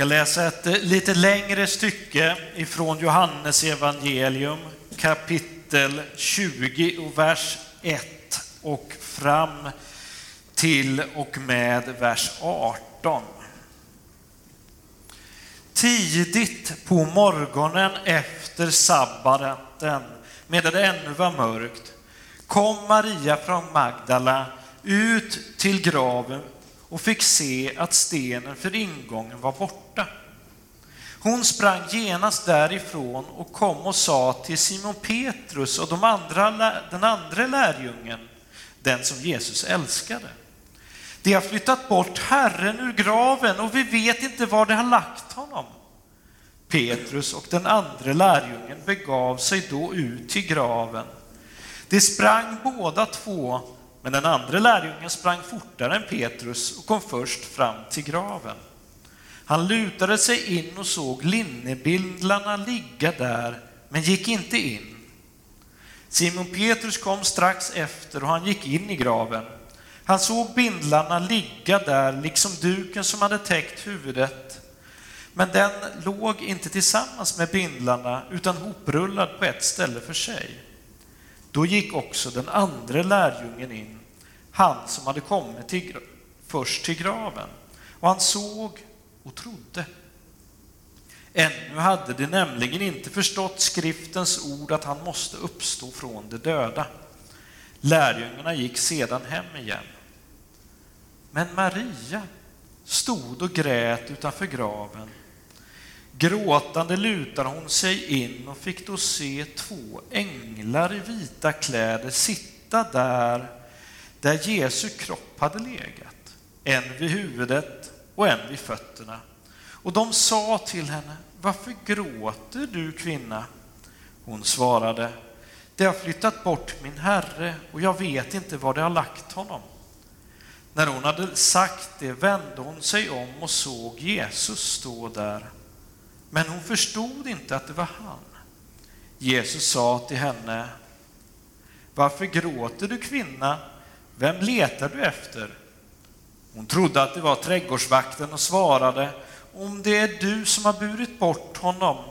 Jag ska läsa ett lite längre stycke ifrån Johannes evangelium, kapitel 20 och vers 1 och fram till och med vers 18. Tidigt på morgonen efter sabbaten, medan det ännu var mörkt, kom Maria från Magdala ut till graven och fick se att stenen för ingången var borta. Hon sprang genast därifrån och kom och sa till Simon Petrus och den andra lärjungen, den som Jesus älskade: "De har flyttat bort Herren ur graven och vi vet inte var de har lagt honom." Petrus och den andra lärjungen begav sig då ut till graven. De sprang båda två, men den andra lärjungen sprang fortare än Petrus och kom först fram till graven. Han lutade sig in och såg linnebindlarna ligga där, men gick inte in. Simon Petrus kom strax efter och han gick in i graven. Han såg bindlarna ligga där, liksom duken som hade täckt huvudet. Men den låg inte tillsammans med bindlarna, utan hoprullad på ett ställe för sig. Då gick också den andra lärjungen in, han som hade kommit först till graven, och han såg och trodde. Ännu hade de nämligen inte förstått skriftens ord att han måste uppstå från de döda. Lärjungarna gick sedan hem igen. Men Maria stod och grät utanför graven. Gråtande lutade hon sig in och fick då se två änglar i vita kläder sitta där Jesu kropp hade legat, en vid huvudet och en vid fötterna. Och de sa till henne: "Varför gråter du, kvinna?" Hon svarade: "Det har flyttat bort min herre och jag vet inte var det har lagt honom." När hon hade sagt det vände hon sig om och såg Jesus stå där, men hon förstod inte att det var han. Jesus sa till henne: "Varför gråter du, kvinna? Vem letar du efter?" Hon trodde att det var trädgårdsvakten och svarade: "Om det är du som har burit bort honom,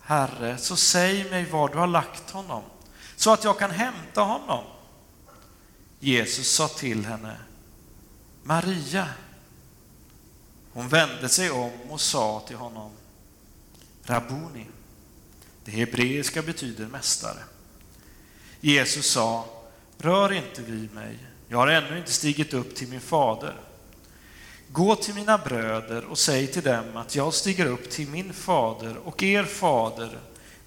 herre, så säg mig var du har lagt honom, så att jag kan hämta honom." Jesus sa till henne: "Maria." Hon vände sig om och sa till honom: "Rabuni." Det hebreiska betyder mästare. Jesus sa: "Rör inte vid mig, jag har ännu inte stigit upp till min fader. Gå till mina bröder och säg till dem att jag stiger upp till min fader och er fader,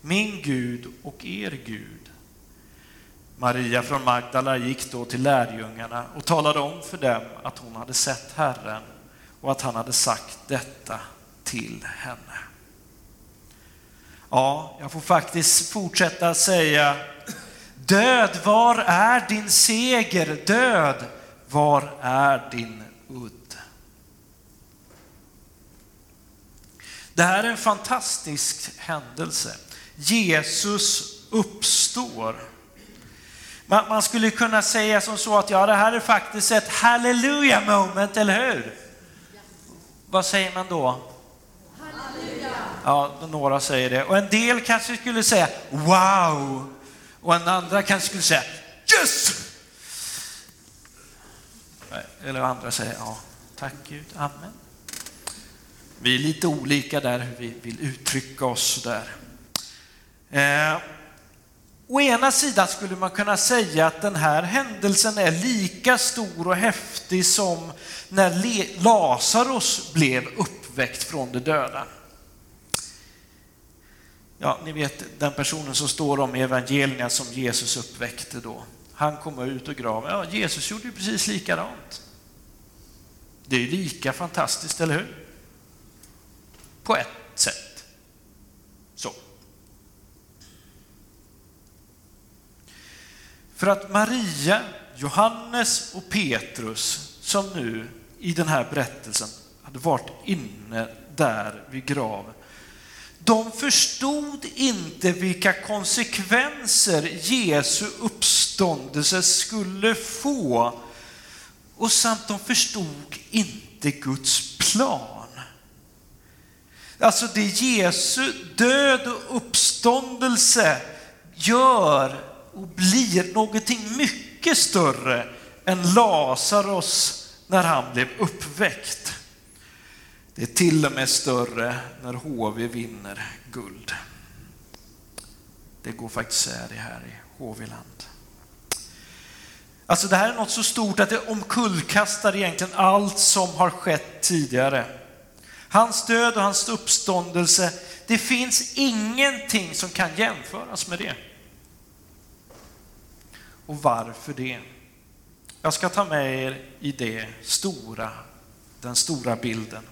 min Gud och er Gud." Maria från Magdala gick då till lärjungarna och talade om för dem att hon hade sett Herren och att han hade sagt detta till henne. Ja, jag får faktiskt fortsätta säga: död, var är din seger? Död, var är din udd? Det här är en fantastisk händelse. Jesus uppstår. Man skulle kunna säga som så att ja, det här är faktiskt ett halleluja moment, eller hur? Vad säger man då? Ja, några säger det. Och en del kanske skulle säga wow. Och en andra kanske skulle säga yes. Eller andra säger ja, tack Gud, amen. Vi är lite olika där hur vi vill uttrycka oss där. Å ena sidan skulle man kunna säga att den här händelsen är lika stor och häftig som när Lazarus blev uppväckt från de döda. Ja, ni vet den personen som står om i evangelierna som Jesus uppväckte då. Han kom ut och graven. Ja, Jesus gjorde ju precis likadant. Det är ju lika fantastiskt, eller hur? På ett sätt. Så. För att Maria, Johannes och Petrus som nu i den här berättelsen hade varit inne där vid graven, de förstod inte vilka konsekvenser Jesu uppståndelse skulle få, och samt de förstod inte Guds plan. Alltså det Jesu död och uppståndelse gör och blir någonting mycket större än Lazarus när han blev uppväckt. Det är till och med större när HV vinner guld. Det går faktiskt här i HV-land. Alltså det här är något så stort att det omkullkastar egentligen allt som har skett tidigare. Hans död och hans uppståndelse, det finns ingenting som kan jämföras med det. Och varför det? Jag ska ta med er i den stora bilden.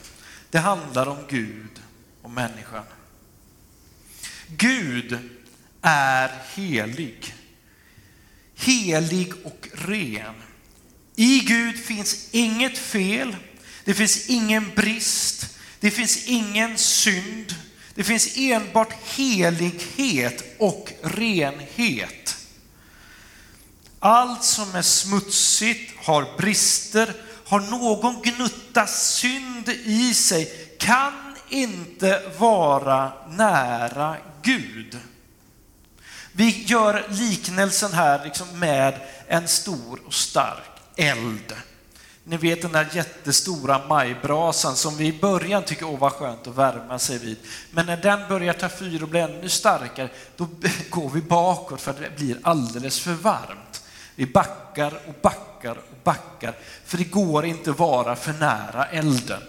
Det handlar om Gud och människan. Gud är helig. Helig och ren. I Gud finns inget fel. Det finns ingen brist. Det finns ingen synd. Det finns enbart helighet och renhet. Allt som är smutsigt, har brister, har någon gnutta synd i sig, kan inte vara nära Gud. Vi gör liknelsen här liksom med en stor och stark eld. Ni vet den där jättestora majbrasan som vi i början tycker åh vad skönt att värma sig vid. Men när den börjar ta fyr och blir ännu starkare, då går vi bakåt för det blir alldeles för varmt. Vi backar, för det går inte vara för nära elden.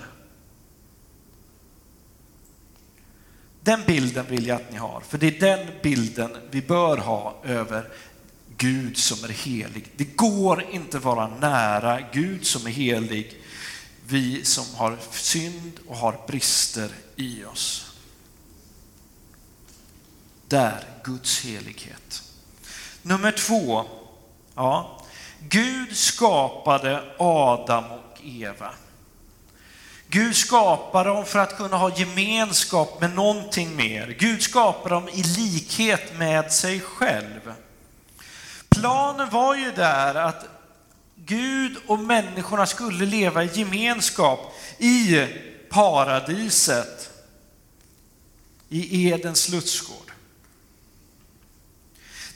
Den bilden vill jag att ni har, för det är den bilden vi bör ha över Gud som är helig. Det går inte vara nära Gud som är helig, vi som har synd och har brister i oss. Där Guds helighet. Nummer 2. Ja, Gud skapade Adam och Eva. Gud skapade dem för att kunna ha gemenskap med någonting mer. Gud skapade dem i likhet med sig själv. Planen var ju där att Gud och människorna skulle leva i gemenskap i paradiset, i Edens lustgård.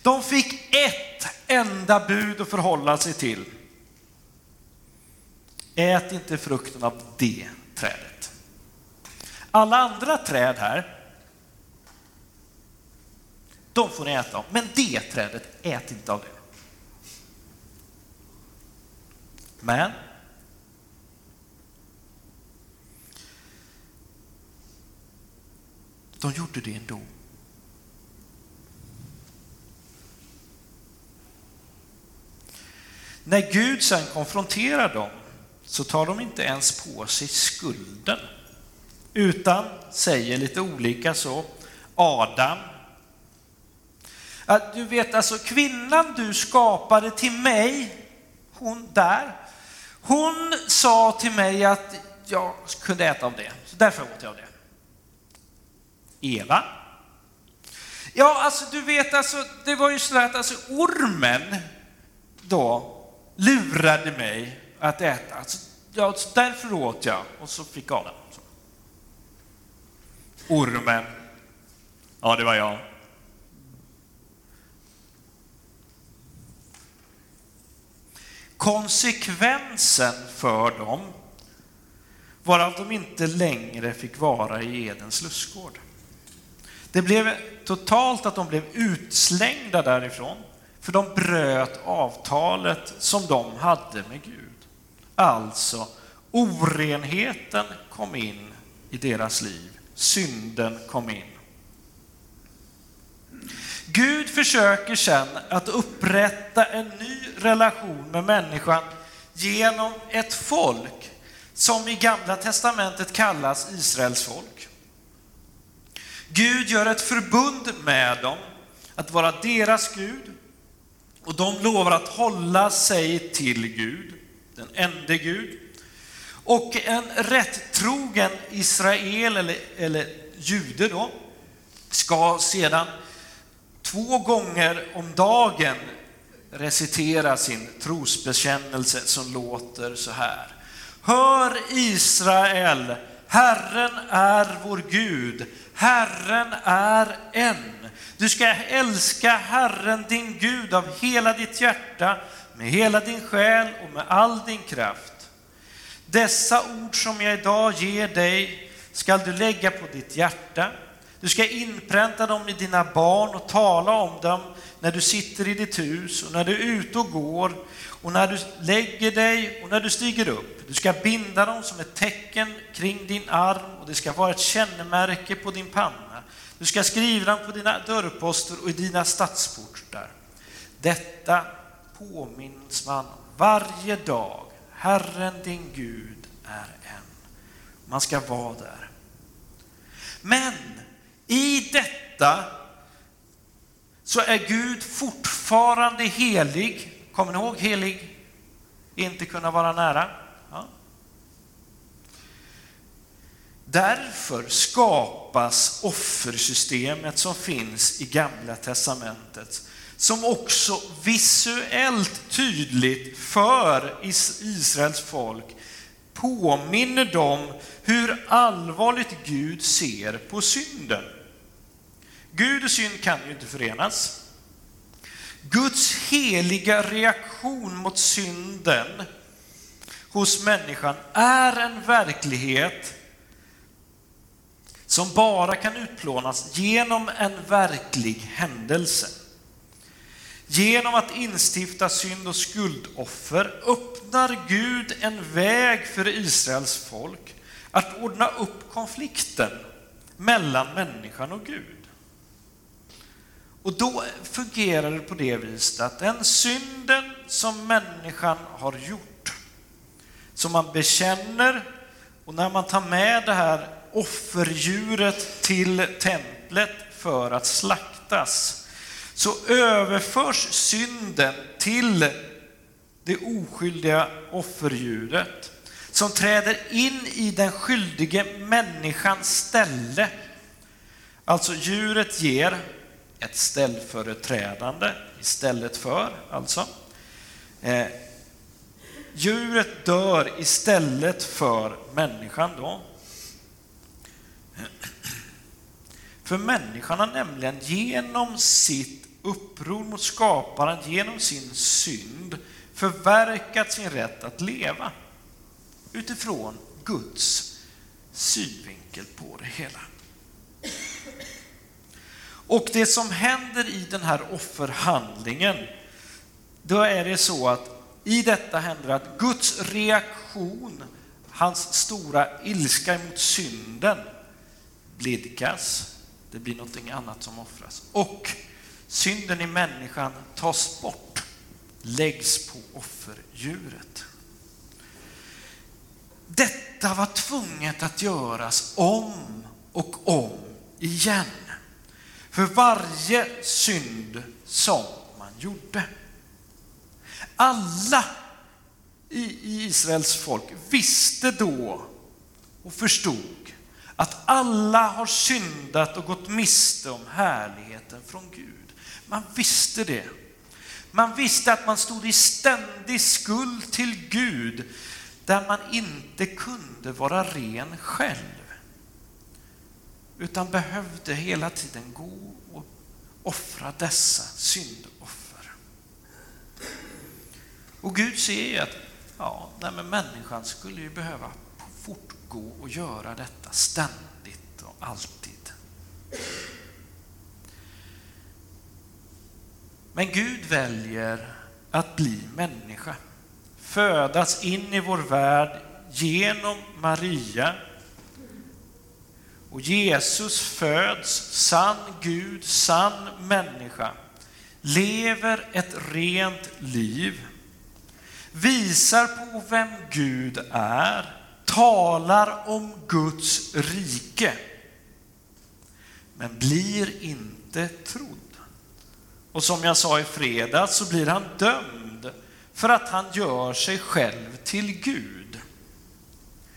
De fick ett enda bud att förhålla sig till. Ät inte frukten av det trädet. Alla andra träd här, de får ni äta av. Men det trädet, ät inte av det. Men de gjorde det ändå. När Gud sen konfronterar dem så tar de inte ens på sig skulden, utan säger lite olika så. Adam, att du vet alltså kvinnan du skapade till mig, hon sa till mig att jag kunde äta av det, så därför åt jag av det. Eva, ja alltså du vet alltså det var ju så att alltså ormen då lurade mig att äta, alltså, ja, därför åt jag och så fick Adam. Ormen, ja det var jag. Konsekvensen för dem var att de inte längre fick vara i Edens lustgård. Det blev totalt att de blev utslängda därifrån, för de bröt avtalet som de hade med Gud. Alltså, orenheten kom in i deras liv. Synden kom in. Gud försöker sedan att upprätta en ny relation med människan genom ett folk som i Gamla testamentet kallas Israels folk. Gud gör ett förbund med dem att vara deras Gud, och de lovar att hålla sig till Gud, den ende Gud. Och en rättrogen Israel eller jude då ska sedan 2 gånger om dagen recitera sin trosbekännelse som låter så här. Hör Israel, Herren är vår Gud. Herren är en. Du ska älska Herren din Gud av hela ditt hjärta, med hela din själ och med all din kraft. Dessa ord som jag idag ger dig ska du lägga på ditt hjärta. Du ska inpränta dem i dina barn och tala om dem när du sitter i ditt hus och när du är ute och går och när du lägger dig och när du stiger upp. Du ska binda dem som ett tecken kring din arm och det ska vara ett kännemärke på din panna. Du ska skriva dem på dina dörrposter och i dina stadsportar. Detta påminns man varje dag. Herren din Gud är en. Man ska vara där. Men i detta så är Gud fortfarande helig. Kommer ni ihåg helig? Inte kunna vara nära. Ja. Därför skapas offersystemet som finns i Gamla testamentet, som också visuellt tydligt för Israels folk påminner dem hur allvarligt Gud ser på synden. Gud och synd kan ju inte förenas. Guds heliga reaktion mot synden hos människan är en verklighet som bara kan utplånas genom en verklig händelse. Genom att instifta synd och skuldoffer öppnar Gud en väg för Israels folk att ordna upp konflikten mellan människan och Gud. Och då fungerar det på det viset att den synden som människan har gjort, som man bekänner, och när man tar med det här offerdjuret till templet för att slaktas, så överförs synden till det oskyldiga offerdjuret som träder in i den skyldige människans ställe. Alltså djuret ger ett ställföreträdande istället för, alltså. Djuret dör istället för människan då. För människan har nämligen genom sitt uppror mot skaparen, genom sin synd, förverkat sin rätt att leva utifrån Guds synvinkel på det hela. Och det som händer i den här offerhandlingen, då är det så att i detta händer att Guds reaktion, hans stora ilska mot synden, blidkas. Det blir någonting annat som offras. Och synden i människan tas bort, läggs på offerdjuret. Detta var tvunget att göras om och om igen. För varje synd som man gjorde. Alla i Israels folk visste då och förstod att alla har syndat och gått miste om härligheten från Gud. Man visste det. Man visste att man stod i ständig skuld till Gud, där man inte kunde vara ren själv, utan behövde hela tiden gå och offra dessa syndoffer. Och Gud ser ju att människan skulle ju behöva fortgå och göra detta ständigt och alltid. Men Gud väljer att bli människa, födas in i vår värld genom Maria. Och Jesus föds, sann Gud, sann människa, lever ett rent liv, visar på vem Gud är, talar om Guds rike, men blir inte trodd. Och som jag sa i fredags så blir han dömd för att han gör sig själv till Gud.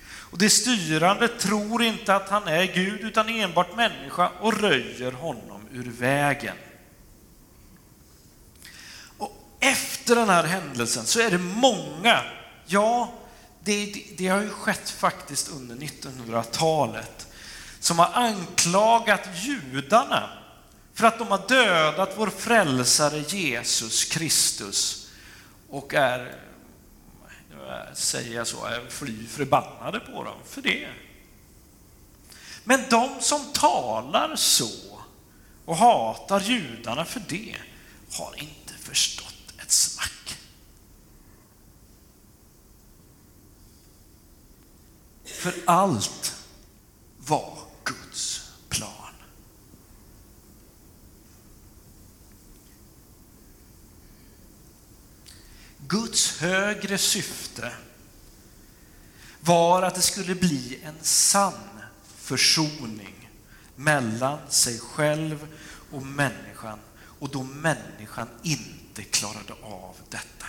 Och det styrande tror inte att han är Gud utan enbart människa och röjer honom ur vägen. Och efter den här händelsen så är det många, det har ju skett faktiskt under 1900-talet, som har anklagat judarna för att de har dödat vår frälsare Jesus Kristus och är, säger jag så, är fly förbannade på dem för det. Men de som talar så och hatar judarna för det har inte förstått ett smack. För allt var Guds plan. Guds högre syfte var att det skulle bli en sann försoning mellan sig själv och människan, och då människan inte klarade av detta.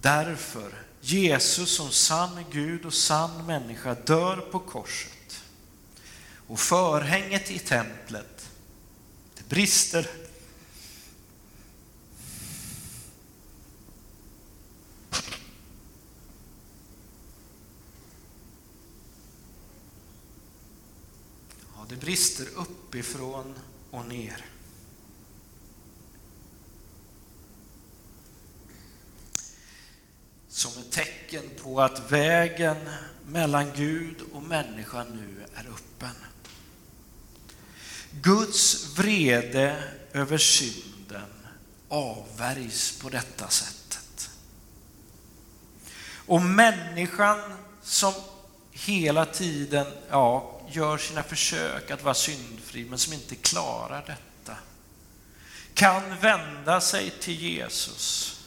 Därför Jesus som sann Gud och sann människa dör på korset, och förhänget i templet, det brister. Ja, det brister uppifrån och ner. Som ett tecken på att vägen mellan Gud och människan nu är öppen. Guds vrede över synden avvärjs på detta sättet. Och människan som hela tiden gör sina försök att vara syndfri men som inte klarar detta, kan vända sig till Jesus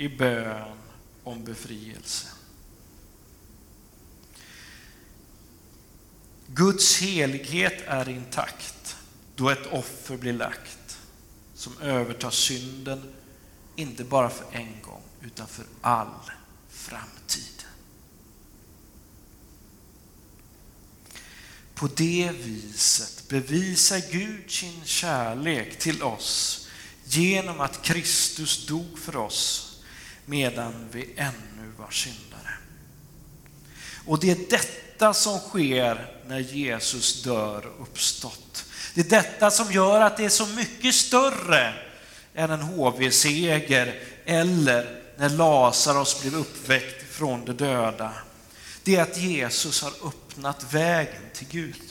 i bön om befrielse. Guds helighet är intakt då ett offer blir lagt som övertar synden, inte bara för en gång utan för all framtid. På det viset bevisar Gud sin kärlek till oss genom att Kristus dog för oss medan vi ännu var syndare. Och det är detta som sker när Jesus dör uppstått. Det är detta som gör att det är så mycket större än en HV-seger eller när Lazarus blev uppväckt från de döda. Det är att Jesus har öppnat vägen till Gud.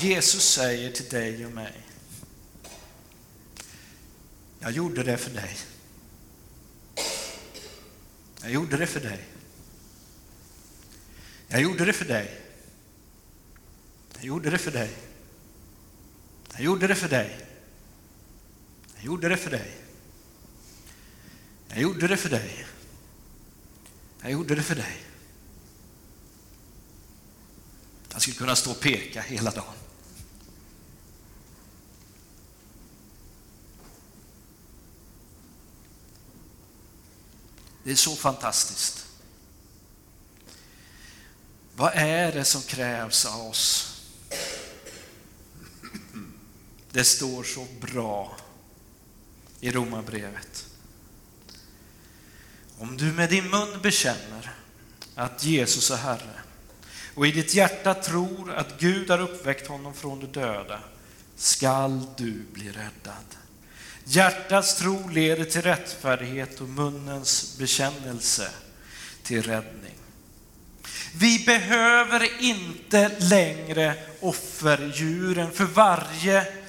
Jesus säger till dig och mig: jag gjorde det för dig. Jag gjorde det för dig. Jag gjorde det för dig. Jag gjorde det för dig. Jag gjorde det för dig. Jag gjorde det för dig. Jag gjorde det för dig. Jag gjorde det för dig. Jag skulle kunna stå och peka hela dagen. Det är så fantastiskt. Vad är det som krävs av oss? Det står så bra i Romarbrevet. Om du med din mun bekänner att Jesus är Herre och i ditt hjärta tror att Gud har uppväckt honom från de döda, skall du bli räddad. Hjärtats tro leder till rättfärdighet och munnens bekännelse till räddning. Vi behöver inte längre offerdjuren för varje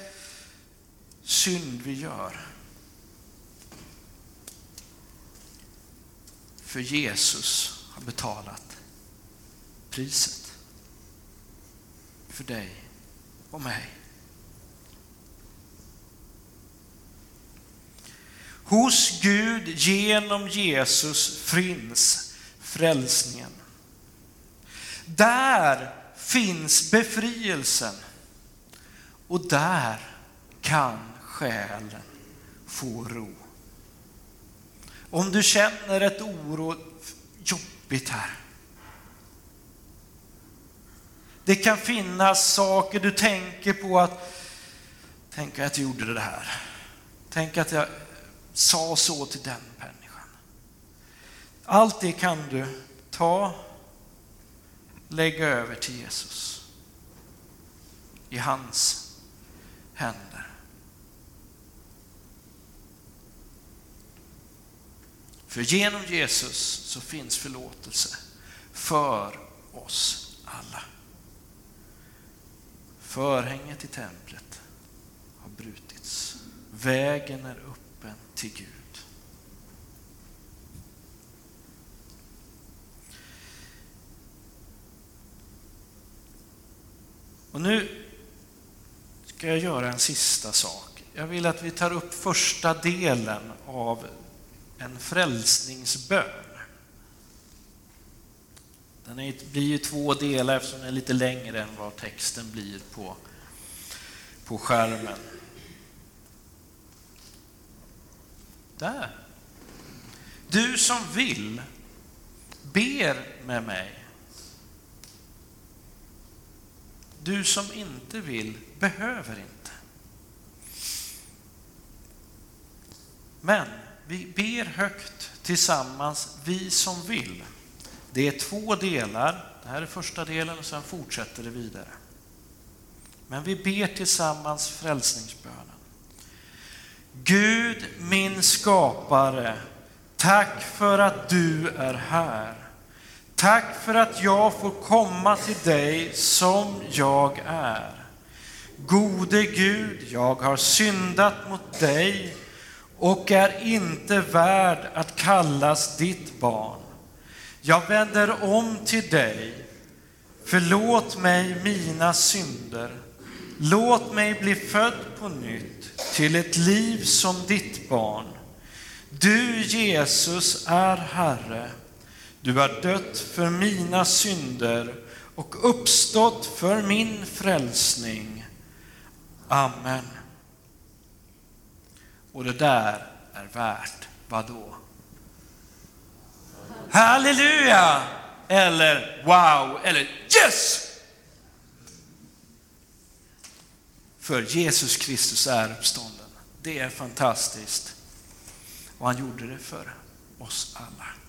synd vi gör. För Jesus har betalat priset för dig och mig. Hos Gud genom Jesus finns frälsningen. Där finns befrielsen. Och där kan själen få ro. Om du känner ett oro jobbigt här. Det kan finnas saker du tänker på att tänka att jag gjorde det här. Tänk att jag sa så till den människan. Allt det kan du ta, lägga över till Jesus. I hans händer. För genom Jesus så finns förlåtelse för oss alla. Förhänget i templet har brutits. Vägen är öppen till Gud. Och nu ska jag göra en sista sak. Jag vill att vi tar upp första delen av en frälsningsbön. Den blir ju två delar eftersom den är lite längre än vad texten blir på skärmen. Där. Du som vill, ber med mig. Du som inte vill, behöver inte. Men vi ber högt tillsammans, vi som vill. Det är två delar. Det här är första delen och sen fortsätter det vidare. Men vi ber tillsammans frälsningsbönen. Gud, min skapare, tack för att du är här. Tack för att jag får komma till dig som jag är. Gode Gud, jag har syndat mot dig och är inte värd att kallas ditt barn. Jag vänder om till dig. Förlåt mig mina synder. Låt mig bli född på nytt till ett liv som ditt barn. Du, Jesus, är Herre. Du har dött för mina synder och uppstått för min frälsning. Amen. Och det där är värt vadå? Halleluja! Eller wow! Eller yes! För Jesus Kristus är uppstånden. Det är fantastiskt. Och han gjorde det för oss alla.